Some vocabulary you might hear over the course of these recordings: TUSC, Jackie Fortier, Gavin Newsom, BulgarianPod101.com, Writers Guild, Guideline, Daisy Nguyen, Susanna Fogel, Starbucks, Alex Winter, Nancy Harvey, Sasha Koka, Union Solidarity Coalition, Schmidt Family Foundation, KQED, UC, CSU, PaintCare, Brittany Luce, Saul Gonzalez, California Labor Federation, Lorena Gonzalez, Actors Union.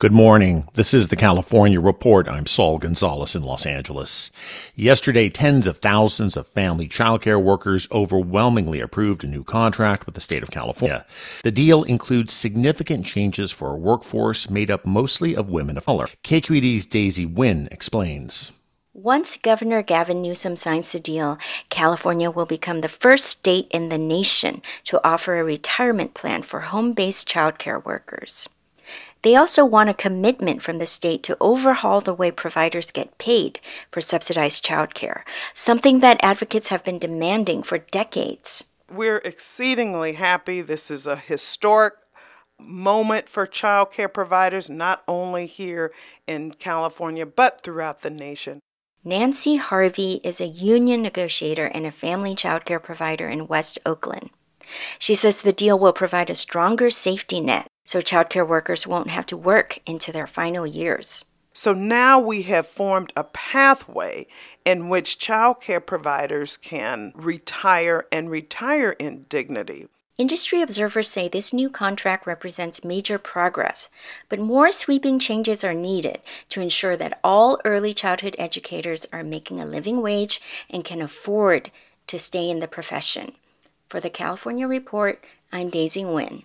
Good morning. This is the California Report. I'm Saul Gonzalez in Los Angeles. Yesterday, tens of thousands of family childcare workers overwhelmingly approved a new contract with the state of California. The deal includes significant changes for a workforce made up mostly of women of color. KQED's Daisy Nguyen explains. Once Governor Gavin Newsom signs the deal, California will become the first state in the nation to offer a retirement plan for home-based childcare workers. They also want a commitment from the state to overhaul the way providers get paid for subsidized childcare, something that advocates have been demanding for decades. We're exceedingly happy. This is a historic moment for childcare providers, not only here in California, but throughout the nation. Nancy Harvey is a union negotiator and a family childcare provider in West Oakland. She says the deal will provide a stronger safety net so childcare workers won't have to work into their final years. So now we have formed a pathway in which childcare providers can retire and retire in dignity. Industry observers say this new contract represents major progress, but more sweeping changes are needed to ensure that all early childhood educators are making a living wage and can afford to stay in the profession. For the California Report, I'm Daisy Nguyen.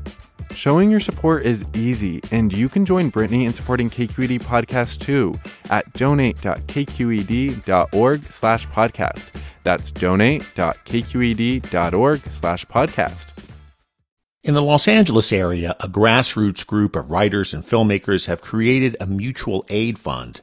Showing your support is easy, and you can join Brittany in supporting KQED Podcast too at donate.kqed.org/podcast. That's donate.kqed.org/podcast. In the Los Angeles area, a grassroots group of writers and filmmakers have created a mutual aid fund.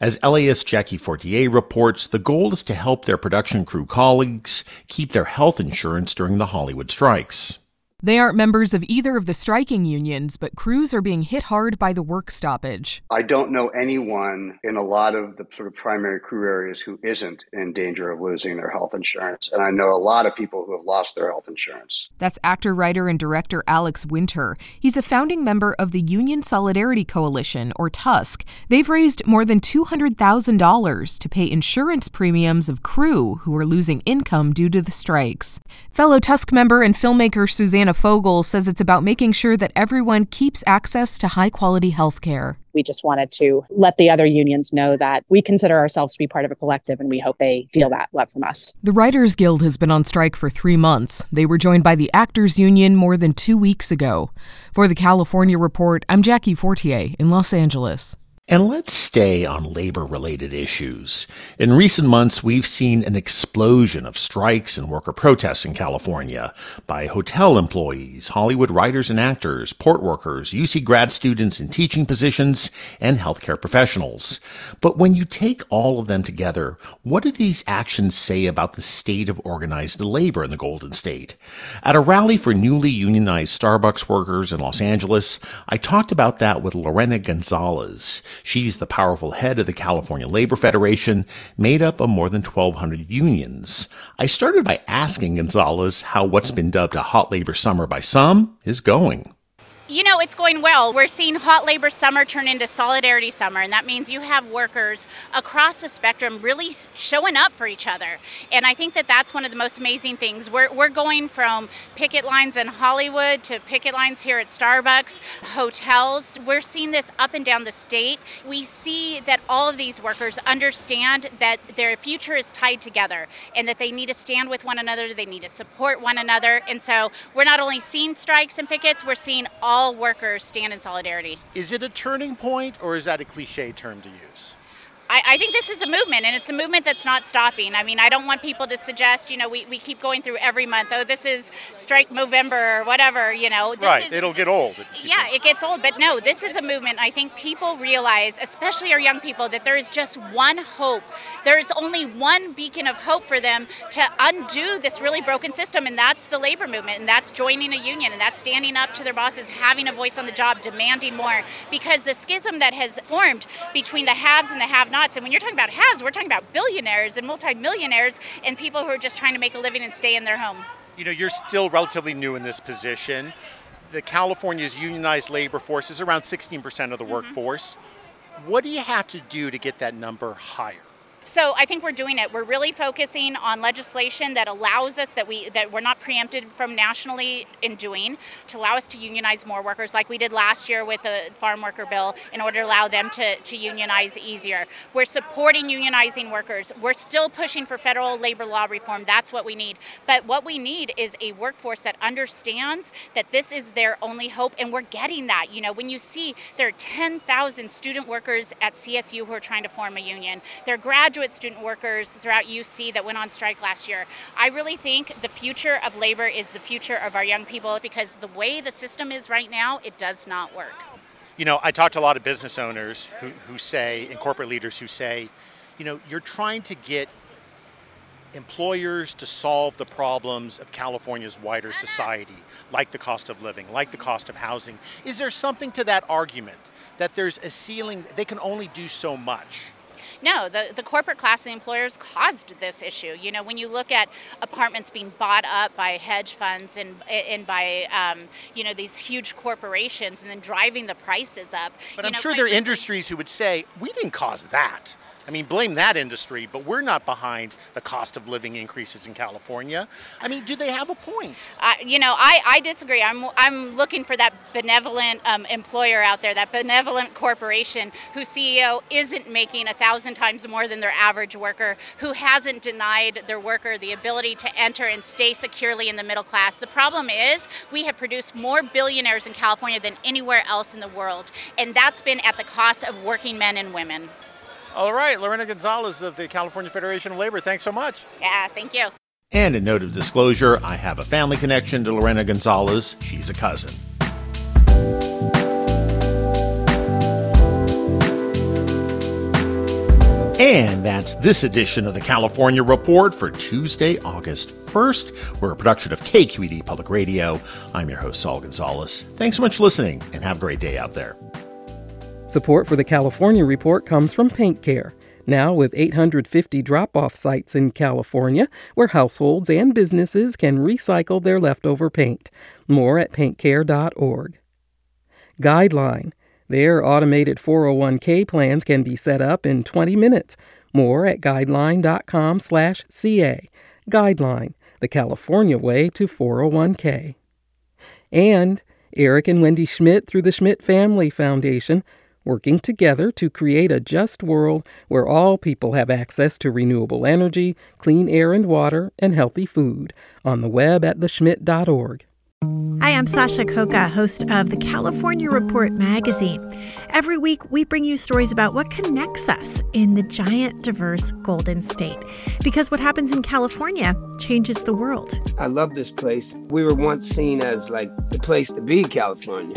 As LA's Jackie Fortier reports, the goal is to help their production crew colleagues keep their health insurance during the Hollywood strikes. They aren't members of either of the striking unions, but crews are being hit hard by the work stoppage. I don't know anyone in a lot of the sort of primary crew areas who isn't in danger of losing their health insurance. And I know a lot of people who have lost their health insurance. That's actor, writer, and director Alex Winter. He's a founding member of the Union Solidarity Coalition, or TUSC. They've raised more than $200,000 to pay insurance premiums of crew who are losing income due to the strikes. Fellow TUSC member and filmmaker Susanna Susanna Fogel says it's about making sure that everyone keeps access to high-quality health care. We just wanted to let the other unions know that we consider ourselves to be part of a collective, and we hope they feel that love from us. The Writers Guild has been on strike for 3 months. They were joined by the Actors Union more than 2 weeks ago. For the California Report, I'm Jackie Fortier in Los Angeles. And let's stay on labor-related issues. In recent months, we've seen an explosion of strikes and worker protests in California by hotel employees, Hollywood writers and actors, port workers, UC grad students in teaching positions, and healthcare professionals. But when you take all of them together, what do these actions say about the state of organized labor in the Golden State? At a rally for newly unionized Starbucks workers in Los Angeles, I talked about that with Lorena Gonzalez. She's the powerful head of the California Labor Federation, made up of more than 1,200 unions. I started by asking Gonzalez how what's been dubbed a hot labor summer by some is going. You know, it's going well. We're seeing hot labor summer turn into solidarity summer, and that means you have workers across the spectrum really showing up for each other. And I think that that's one of the most amazing things. We're going from picket lines in Hollywood to picket lines here at Starbucks, hotels. We're seeing this up and down the state. We see that all of these workers understand that their future is tied together and that they need to stand with one another, they need to support one another. And so we're not only seeing strikes and pickets, we're seeing all workers stand in solidarity. Is it a turning point, or is that a cliche term to use? I think this is a movement, and it's a movement that's not stopping. I mean, I don't want people to suggest, we keep going through every month, this is Strike Movember or whatever, This right, it'll get old. It gets old, but no, this is a movement. I think people realize, especially our young people, that there is just one hope. There is only one beacon of hope for them to undo this really broken system, and that's the labor movement, and that's joining a union, and that's standing up to their bosses, having a voice on the job, demanding more, because the schism that has formed between the haves and the have-nots. And when you're talking about haves, we're talking about billionaires and multimillionaires and people who are just trying to make a living and stay in their home. You're still relatively new in this position. The California's unionized labor force is around 16% of the workforce. What do you have to do to get that number higher? So I think we're doing it. We're really focusing on legislation that allows us, that we're not preempted from nationally in doing, to allow us to unionize more workers like we did last year with the farm worker bill in order to allow them to unionize easier. We're supporting unionizing workers. We're still pushing for federal labor law reform. That's what we need. But what we need is a workforce that understands that this is their only hope, and we're getting that. When you see there are 10,000 student workers at CSU who are trying to form a union, they're graduate student workers throughout UC that went on strike last year. I really think the future of labor is the future of our young people, because the way the system is right now, it does not work. I talk to a lot of business owners who say, and corporate leaders who say, you're trying to get employers to solve the problems of California's wider society, like the cost of living, like the cost of housing. Is there something to that argument, that there's a ceiling, they can only do so much? No, the corporate class, the employers caused this issue. When you look at apartments being bought up by hedge funds and by these huge corporations, and then driving the prices up. But I'm sure there are industries who would say, we didn't cause that. Blame that industry, but we're not behind the cost of living increases in California. Do they have a point? I disagree. I'm looking for that benevolent employer out there, that benevolent corporation whose CEO isn't making 1,000 times more than their average worker, who hasn't denied their worker the ability to enter and stay securely in the middle class. The problem is we have produced more billionaires in California than anywhere else in the world, and that's been at the cost of working men and women. All right, Lorena Gonzalez of the California Federation of Labor, thanks so much. Yeah, thank you. And a note of disclosure, I have a family connection to Lorena Gonzalez. She's a cousin. And that's this edition of the California Report for Tuesday, August 1st. We're a production of KQED Public Radio. I'm your host, Saul Gonzalez. Thanks so much for listening, and have a great day out there. Support for the California Report comes from PaintCare. Now with 850 drop-off sites in California where households and businesses can recycle their leftover paint. More at paintcare.org. Guideline. Their automated 401k plans can be set up in 20 minutes. More at guideline.com/CA. Guideline, the California way to 401k. and Eric and Wendy Schmidt through the Schmidt Family Foundation, working together to create a just world where all people have access to renewable energy, clean air and water, and healthy food. On the web at theschmidt.org. Hi, I'm Sasha Koka, host of the California Report magazine. Every week, we bring you stories about what connects us in the giant, diverse Golden State. Because what happens in California changes the world. I love this place. We were once seen as, like, the place to be, California.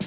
You